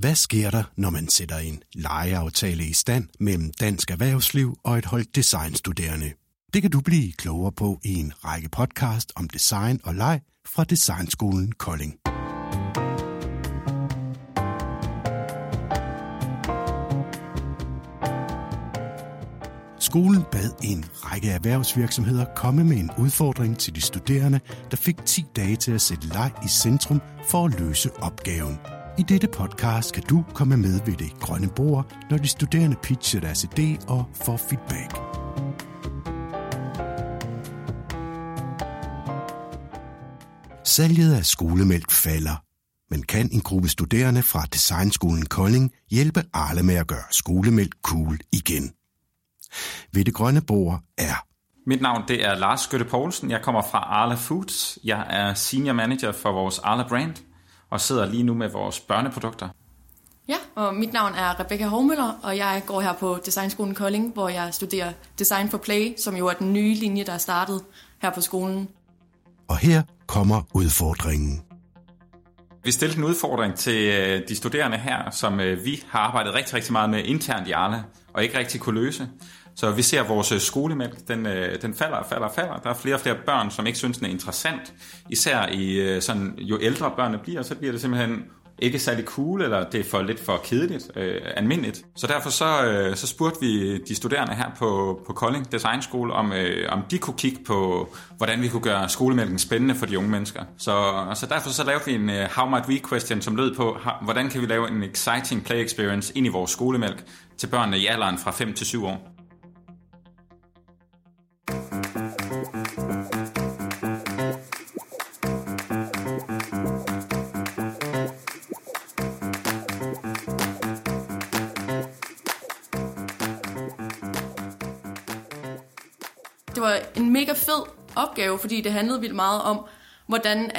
Hvad sker der, når man sætter en lejeaftale i stand mellem dansk erhvervsliv og et hold designstuderende? Det kan du blive klogere på i en række podcast om design og leg fra Designskolen Kolding. Skolen bad en række erhvervsvirksomheder komme med en udfordring til de studerende, der fik 10 dage til at sætte leg i centrum for at løse opgaven. I dette podcast kan du komme med ved det grønne bord, når de studerende pitcher deres idé og får feedback. Salget af skolemælk falder, men kan en gruppe studerende fra Designskolen Kolding hjælpe Arla med at gøre skolemælk cool igen? Ved det grønne bord er... Mit navn det er Lars Gøtte Poulsen. Jeg kommer fra Arla Foods. Jeg er senior manager for vores Arla brand og sidder lige nu med vores børneprodukter. Ja, og mit navn er Rebecca Hormøller, og jeg går her på Designskolen Kolding, hvor jeg studerer Design for Play, som jo er den nye linje, der er startet her på skolen. Og her kommer udfordringen. Vi stillede en udfordring til de studerende her, som vi har arbejdet rigtig, rigtig meget med internt i Arla, og ikke rigtig kunne løse. Så vi ser, at vores skolemælk den falder. Der er flere og flere børn, som ikke synes, den er interessant. Især i sådan, jo ældre børnene bliver, så bliver det simpelthen ikke særlig cool, eller det er for lidt for kedeligt, almindeligt. Så derfor så spurgte vi de studerende her på Kolding Designskole, om de kunne kigge på, hvordan vi kunne gøre skolemælken spændende for de unge mennesker. Så derfor så lavede vi en How Might We question, som lød på, hvordan kan vi lave en exciting play experience ind i vores skolemælk til børnene i alderen fra 5 til 7 år. Det var en mega fed opgave, fordi det handlede vildt meget om, hvordan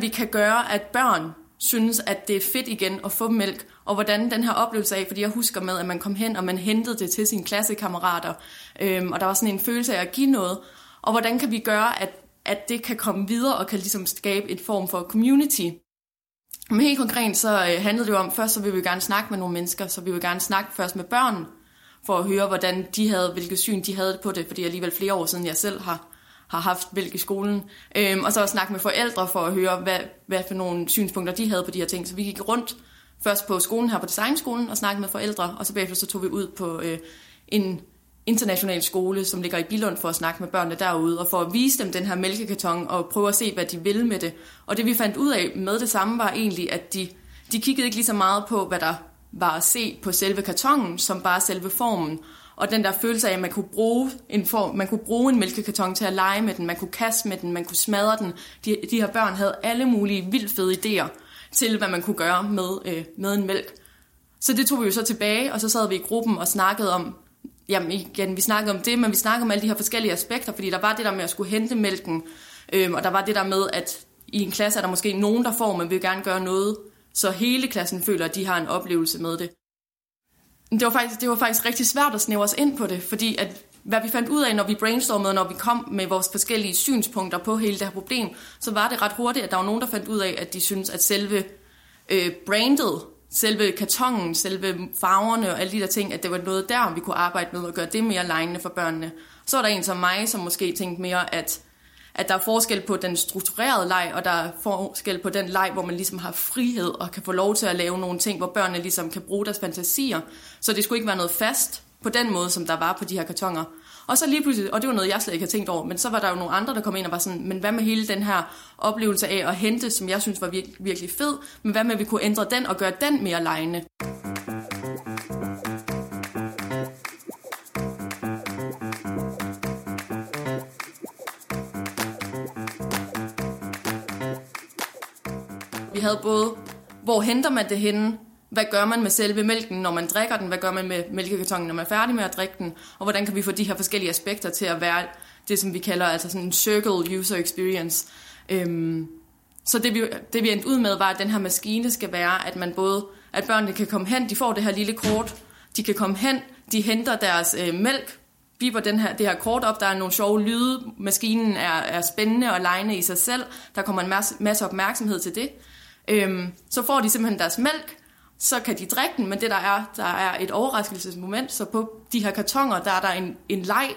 vi kan gøre, at børn synes, at det er fedt igen at få mælk, og hvordan den her oplevelse af, fordi jeg husker med, at man kom hen, og man hentede det til sine klassekammerater, og der var sådan en følelse af at give noget, og hvordan kan vi gøre, at det kan komme videre og kan ligesom skabe en form for community. Men helt konkret så handlede det jo om, først så vil vi gerne snakke med nogle mennesker, så vi vil gerne snakke først med børn, for at høre, hvordan de havde, hvilket syn de havde på det, fordi alligevel flere år siden jeg selv har haft mælk i skolen. Og så at snakke med forældre for at høre, hvad for nogle synspunkter de havde på de her ting. Så vi gik rundt først på skolen her på Designskolen og snakkede med forældre, og så bagefter så tog vi ud på en international skole, som ligger i Billund, for at snakke med børnene derude, og for at vise dem den her mælkekarton og prøve at se, hvad de vil med det. Og det vi fandt ud af med det samme var egentlig, at de kiggede ikke lige så meget på, hvad der var at se på selve kartongen, som bare selve formen. Og den der følelse af, at man kunne bruge en mælkekarton til at lege med den, man kunne kaste med den, man kunne smadre den. De her børn havde alle mulige vildt fede idéer til, hvad man kunne gøre med en mælk. Så det tog vi jo så tilbage, og så sad vi i gruppen og snakkede om, vi snakkede om det, men vi snakkede om alle de her forskellige aspekter, fordi der var det der med at skulle hente mælken, og der var det der med, at i en klasse er der måske nogen, der får, men vil gerne gøre noget, så hele klassen føler, at de har en oplevelse med det. Det var faktisk rigtig svært at snævre os ind på det, fordi at, hvad vi fandt ud af, når vi brainstormede, når vi kom med vores forskellige synspunkter på hele det her problem, så var det ret hurtigt, at der var nogen, der fandt ud af, at de synes, at selve brandet, selve kartongen, selve farverne og alle de der ting, at det var noget der, vi kunne arbejde med og gøre det mere lignende for børnene. Så var der en som mig, som måske tænkte mere, at der er forskel på den strukturerede leg, og der er forskel på den leg, hvor man ligesom har frihed og kan få lov til at lave nogle ting, hvor børnene ligesom kan bruge deres fantasier. Så det skulle ikke være noget fast på den måde, som der var på de her kartonger. Og så lige pludselig, og det var noget, jeg slet ikke havde tænkt over, men så var der jo nogle andre, der kom ind og var sådan, men hvad med hele den her oplevelse af at hente, som jeg synes var virkelig fed, men hvad med, at vi kunne ændre den og gøre den mere legende? Vi havde både, hvor henter man det henne, hvad gør man med selve mælken, når man drikker den, hvad gør man med mælkekartongen, når man er færdig med at drikke den, og hvordan kan vi få de her forskellige aspekter til at være det, som vi kalder altså sådan en circle user experience. Så det vi endte ud med, var, at den her maskine skal være, at man både, at børnene kan komme hen, de får det her lille kort, de kan komme hen, de henter deres mælk, biber det her kort op, der er nogle sjove lyde, maskinen er spændende og legende i sig selv, der kommer en masse opmærksomhed til det. Så får de simpelthen deres mælk, så kan de drikke den, men det der er et overraskelsesmoment, så på de her kartonger, der er der en leg,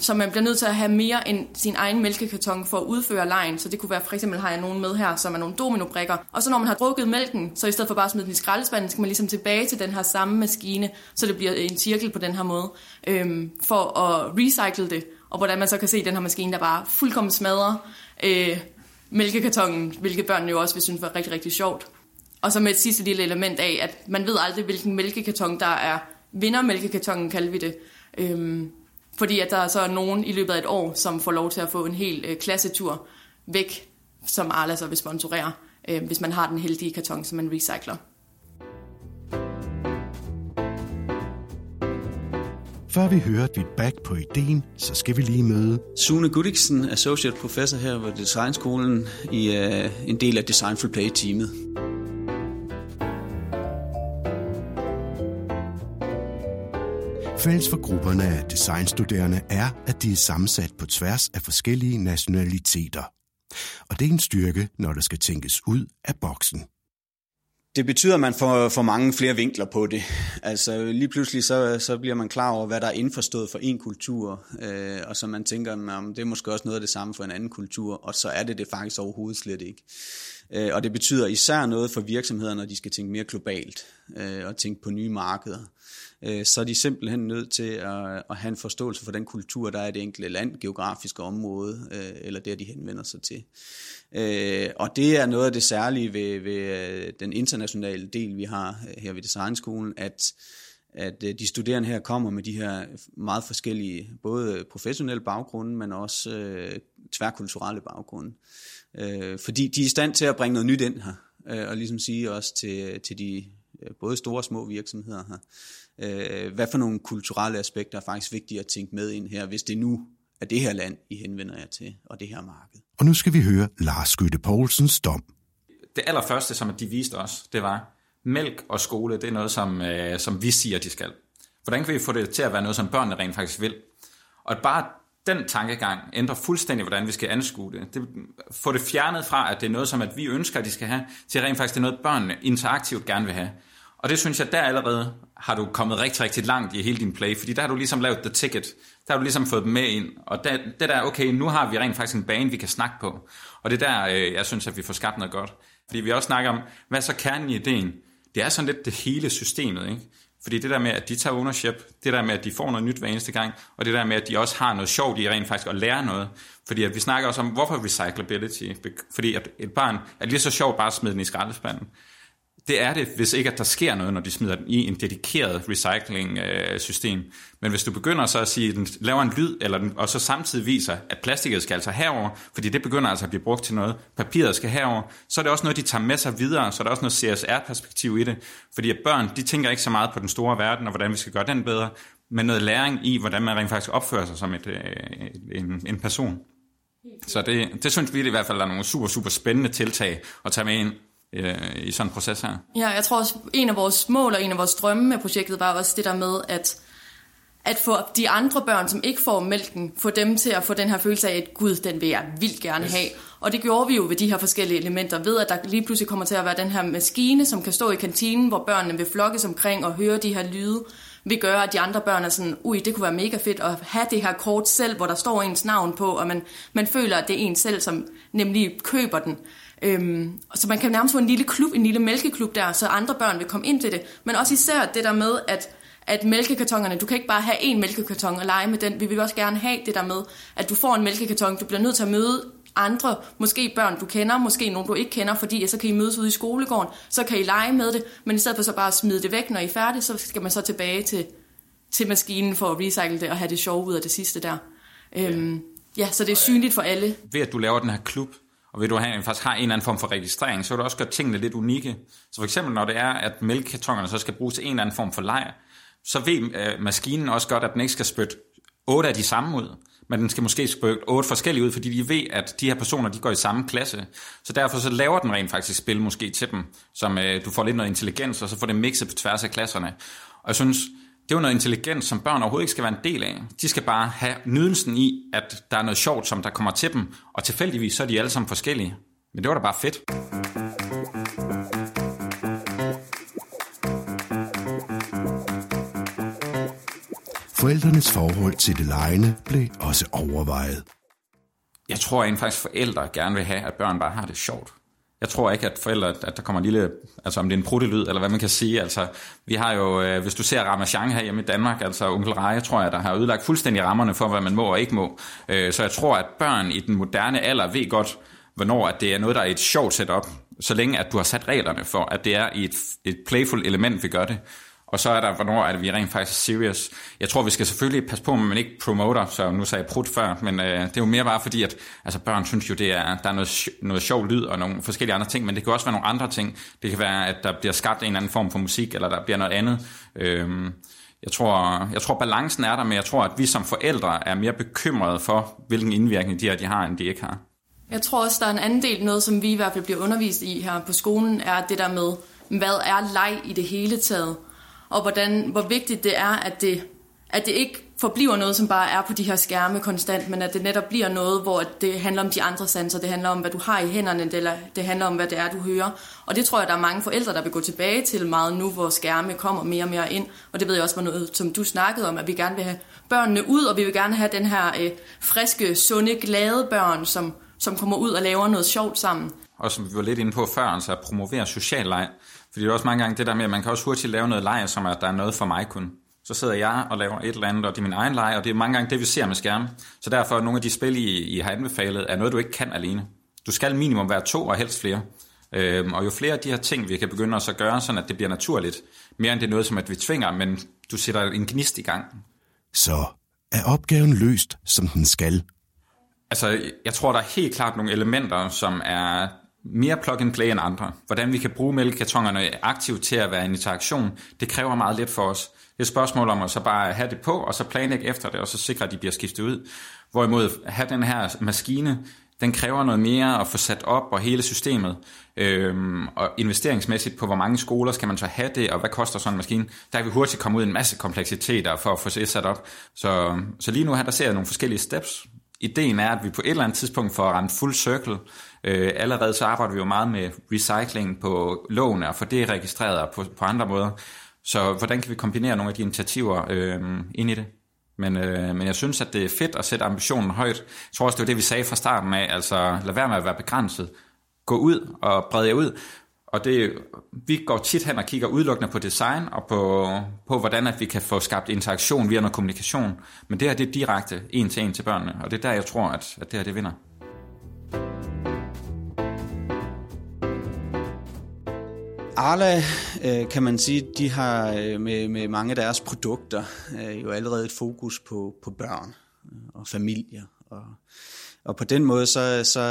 så man bliver nødt til at have mere end sin egen mælkekarton for at udføre legen. Så det kunne være, for eksempel har jeg nogen med her, som er nogle dominobrikker. Og så når man har drukket mælken, så i stedet for bare at smide den i skraldespanden, skal man ligesom tilbage til den her samme maskine, så det bliver en cirkel på den her måde, for at recycle det. Og hvordan man så kan se den her maskine, der bare fuldkommen smadrer mælkekartongen, hvilket børnene jo også vil synes var rigtig, rigtig sjovt. Og så med et sidste lille element af, at man ved aldrig, hvilken mælkekarton der er vindermælkekartongen, kalder vi det. Fordi at der så er nogen i løbet af et år, som får lov til at få en hel klassetur væk, som Arla så vil sponsorere, hvis man har den heldige karton, som man recycler. Før vi hører et feedback på ideen, så skal vi lige møde Sune Gudiksen, associate professor her ved Designskolen, i en del af Design for Play-teamet. Fælles for grupperne af designstuderende er, at de er sammensat på tværs af forskellige nationaliteter. Og det er en styrke, når der skal tænkes ud af boksen. Det betyder, at man får mange flere vinkler på det. Altså lige pludselig så bliver man klar over, hvad der er indforstået for en kultur, og så man tænker, at det er måske også noget af det samme for en anden kultur, og så er det faktisk overhovedet slet ikke. Og det betyder især noget for virksomheder, når de skal tænke mere globalt og tænke på nye markeder. Så er de simpelthen nødt til at have en forståelse for den kultur, der er i det enkelte land, geografiske område, eller der de henvender sig til. Og det er noget af det særlige ved den internationale del, vi har her ved Designskolen, at de studerende her kommer med de her meget forskellige, både professionelle baggrunde, men også tværkulturelle baggrunde. Fordi de er i stand til at bringe noget nyt ind her, og ligesom sige også til de både store og små virksomheder her, hvad for nogle kulturelle aspekter er faktisk vigtige at tænke med ind her, hvis det nu er det her land, I henvender jer til, og det her marked. Og nu skal vi høre Lars Gøtte Poulsens dom. Det allerførste, som de viste os, det var, mælk og skole, det er noget, som vi siger, de skal. Hvordan kan vi få det til at være noget, som børnene rent faktisk vil? Og bare den tankegang ændrer fuldstændig, hvordan vi skal anskue det. Få det fjernet fra, at det er noget, som at vi ønsker, at de skal have, til rent faktisk det er noget, børnene interaktivt gerne vil have. Og det synes jeg, der allerede har du kommet rigtig, rigtig langt i hele din play, fordi der har du ligesom lavet the ticket, der har du ligesom fået dem med ind, og det der, okay, nu har vi rent faktisk en bane, vi kan snakke på, og det der, jeg synes, at vi får skabt noget godt. Fordi vi også snakker om, hvad så kernen i ideen? Det er sådan lidt det hele systemet, ikke? Fordi det der med, at de tager ownership, det der med, at de får noget nyt hver eneste gang, og det der med, at de også har noget sjovt i rent faktisk at lære noget. Fordi at vi snakker også om, hvorfor recyclability? Fordi at et barn er lige så sjovt bare at smide den i skraldespanden. Det er det, hvis ikke at der sker noget, når de smider den i en dedikeret recycling-system. Men hvis du begynder så at sige, at den laver en lyd, og så samtidig viser, at plastikket skal altså herover, fordi det begynder altså at blive brugt til noget, papiret skal herover, så er det også noget, de tager med sig videre, så er der også noget CSR-perspektiv i det. Fordi at børn, de tænker ikke så meget på den store verden, og hvordan vi skal gøre den bedre, men noget læring i, hvordan man rent faktisk opfører sig som en person. Så det synes vi i hvert fald, der er nogle super, super spændende tiltag at tage med ind i sådan en proces her. Ja, jeg tror også, en af vores mål og en af vores drømme med projektet var også det der med, at få de andre børn, som ikke får mælken, få dem til at få den her følelse af, at gud, den vil jeg vildt gerne have. Og det gjorde vi jo ved de her forskellige elementer, ved at der lige pludselig kommer til at være den her maskine, som kan stå i kantinen, hvor børnene vil flokkes omkring og høre de her lyde, vil gøre, at de andre børn er sådan, det kunne være mega fedt at have det her kort selv, hvor der står ens navn på, og man føler, at det er en selv, som nemlig køber den. Så man kan nærmest få en lille klub, en lille mælkeklub der, så andre børn vil komme ind til det. Men også især det der med, at mælkekartongerne, du kan ikke bare have én mælkekarton og lege med den. Vi vil også gerne have det der med, at du får en mælkekarton, du bliver nødt til at møde andre, måske børn du kender, måske nogen du ikke kender, fordi så kan I mødes ude i skolegården, så kan I lege med det, men i stedet for så bare at smide det væk, når I er færdige, så skal man så tilbage til maskinen for at recycle det og have det sjove ud af det sidste der. Så det er synligt for alle. Ved at du laver den her klub, og ved du faktisk har en eller anden form for registrering, så vil du også gøre tingene lidt unikke. Så for eksempel når det er, at mælkekartongerne så skal bruges til en eller anden form for lejr, så ved maskinen også godt, at den ikke skal spytte 8 af de samme ud, men den skal måske spytte 8 forskellige ud, fordi de ved, at de her personer, de går i samme klasse. Så derfor så laver den rent faktisk spil måske til dem, som du får lidt noget intelligens, og så får det mixet på tværs af klasserne. Og jeg synes, det er jo noget intelligens, som børn overhovedet ikke skal være en del af. De skal bare have nydelsen i, at der er noget sjovt, som der kommer til dem, og tilfældigvis så er de alle sammen forskellige. Men det var da bare fedt. Forældrenes forhold til det legende blev også overvejet. Jeg tror egentlig faktisk, at forældre gerne vil have, at børn bare har det sjovt. Jeg tror ikke, at forældre, at der kommer en lille, altså om det er en pruttelyd, eller hvad man kan sige, altså vi har jo, hvis du ser Ramachan her hjemme i Danmark, altså onkel Reje, tror jeg, der har ødelagt fuldstændig rammerne for, hvad man må og ikke må. Så jeg tror, at børn i den moderne alder ved godt, hvornår at det er noget, der er et sjovt setup, så længe at du har sat reglerne for, at det er i et playful element, vi gør det. Og så er der, hvornår er det, vi rent faktisk er serious. Jeg tror, vi skal selvfølgelig passe på, at man ikke promoter, så nu sagde jeg prut før, men det er jo mere bare fordi, at altså, børn synes jo, det er, der er noget sjov lyd og nogle forskellige andre ting, men det kan også være nogle andre ting. Det kan være, at der bliver skabt en eller anden form for musik, eller der bliver noget andet. Jeg tror, balancen er der, men jeg tror, at vi som forældre er mere bekymrede for, hvilken indvirkning de har, end de ikke har. Jeg tror også, der er en anden del, noget som vi i hvert fald bliver undervist i her på skolen, er det der med, hvad er leg i det hele taget? Og hvor vigtigt det er, at det ikke forbliver noget, som bare er på de her skærme konstant, men at det netop bliver noget, hvor det handler om de andre sanser, det handler om, hvad du har i hænderne, eller det handler om, hvad det er, du hører. Og det tror jeg, der er mange forældre, der vil gå tilbage til meget nu, hvor skærme kommer mere og mere ind. Og det ved jeg også var noget, som du snakkede om, at vi gerne vil have børnene ud, og vi vil gerne have den her friske, sunde, glade børn, som kommer ud og laver noget sjovt sammen. Og som vi var lidt inde på før, altså at promovere social leg. Fordi det er også mange gange det der med, at man kan også hurtigt lave noget leg, som at der er noget for mig kun. Så sidder jeg og laver et eller andet, og det er min egen leg, og det er mange gange det, vi ser med skærme. Så derfor er nogle af de spil, I har anbefalet, er noget, du ikke kan alene. Du skal minimum være to og helst flere. Og jo flere af de her ting, vi kan begynde os at gøre, sådan at det bliver naturligt. Mere end det er noget, som at vi tvinger, men du sætter en gnist i gang. Så er opgaven løst, som den skal? Altså, jeg tror, der er helt klart nogle elementer, som er mere plug-and-play end andre. Hvordan vi kan bruge mælkekartonerne aktivt til at være en interaktion, det kræver meget lidt for os. Det er et spørgsmål om at så bare have det på, og så planlægge efter det, og så sikre, at de bliver skiftet ud. Hvorimod at have den her maskine, den kræver noget mere at få sat op og hele systemet. Og investeringsmæssigt på, hvor mange skoler skal man så have det, og hvad koster sådan en maskine, der kan vi hurtigt komme ud i en masse kompleksiteter for at få det sat op. Så lige nu her, der ser jeg nogle forskellige steps. Ideen er, at vi på et eller andet tidspunkt får ramt full circle. Allerede så arbejder vi jo meget med recycling på lån og få det registreret på andre måder. Så hvordan kan vi kombinere nogle af de initiativer ind i det? Men jeg synes, at det er fedt at sætte ambitionen højt. Jeg tror også, det var det, vi sagde fra starten af. Altså, lad være med at være begrænset. Gå ud og brede jer ud. Og det, vi går tit hen og kigger udelukkende på design og på hvordan at vi kan få skabt interaktion via noget kommunikation. Men det her, det er direkte en til en til børnene, og det er der, jeg tror, at det her, det vinder. Arla, kan man sige, de har med mange af deres produkter jo allerede et fokus på børn og familier. Og på den måde, så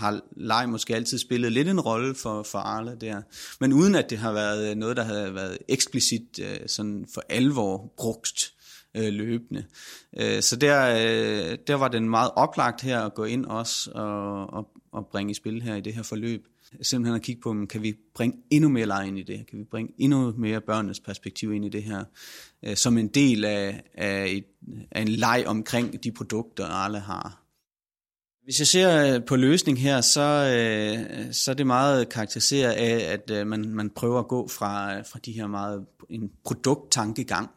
har leg måske altid spillet lidt en rolle for Arla der. Men uden at det har været noget, der havde været eksplicit sådan for alvor brugt løbende. Så der var den meget oplagt her at gå ind også og bringe i spil her i det her forløb. Simpelthen at kigge på, kan vi bringe endnu mere leg ind i det her? Kan vi bringe endnu mere børnenes perspektiv ind i det her? Som en del af en leg omkring de produkter, Arla har. Hvis jeg ser på løsning her, så er det meget karakteriseret af, at man prøver at gå fra de her meget en produkttankegang,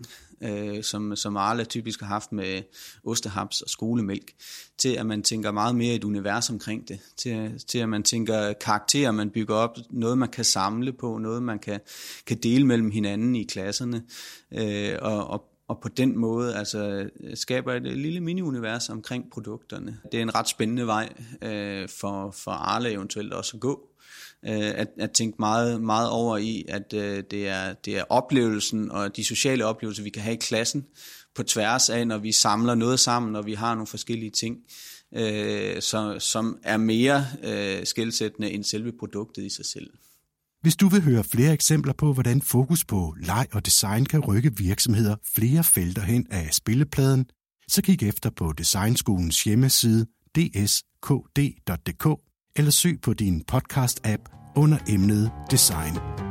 som Arla typisk har haft med ostehaps og skolemælk, til at man tænker meget mere et univers omkring det, til at man tænker karakterer, man bygger op, noget man kan samle på, noget man kan dele mellem hinanden i klasserne, og på den måde altså skaber et lille mini-univers omkring produkterne. Det er en ret spændende vej for Arla eventuelt også at gå. At tænke meget, meget over i, at det er oplevelsen og de sociale oplevelser, vi kan have i klassen, på tværs af, når vi samler noget sammen, og vi har nogle forskellige ting, som er mere skelsættende end selve produktet i sig selv. Hvis du vil høre flere eksempler på, hvordan fokus på leg og design kan rykke virksomheder flere felter hen af spillepladen, så kig efter på Designskolens hjemmeside dskd.dk eller søg på din podcast-app under emnet Design.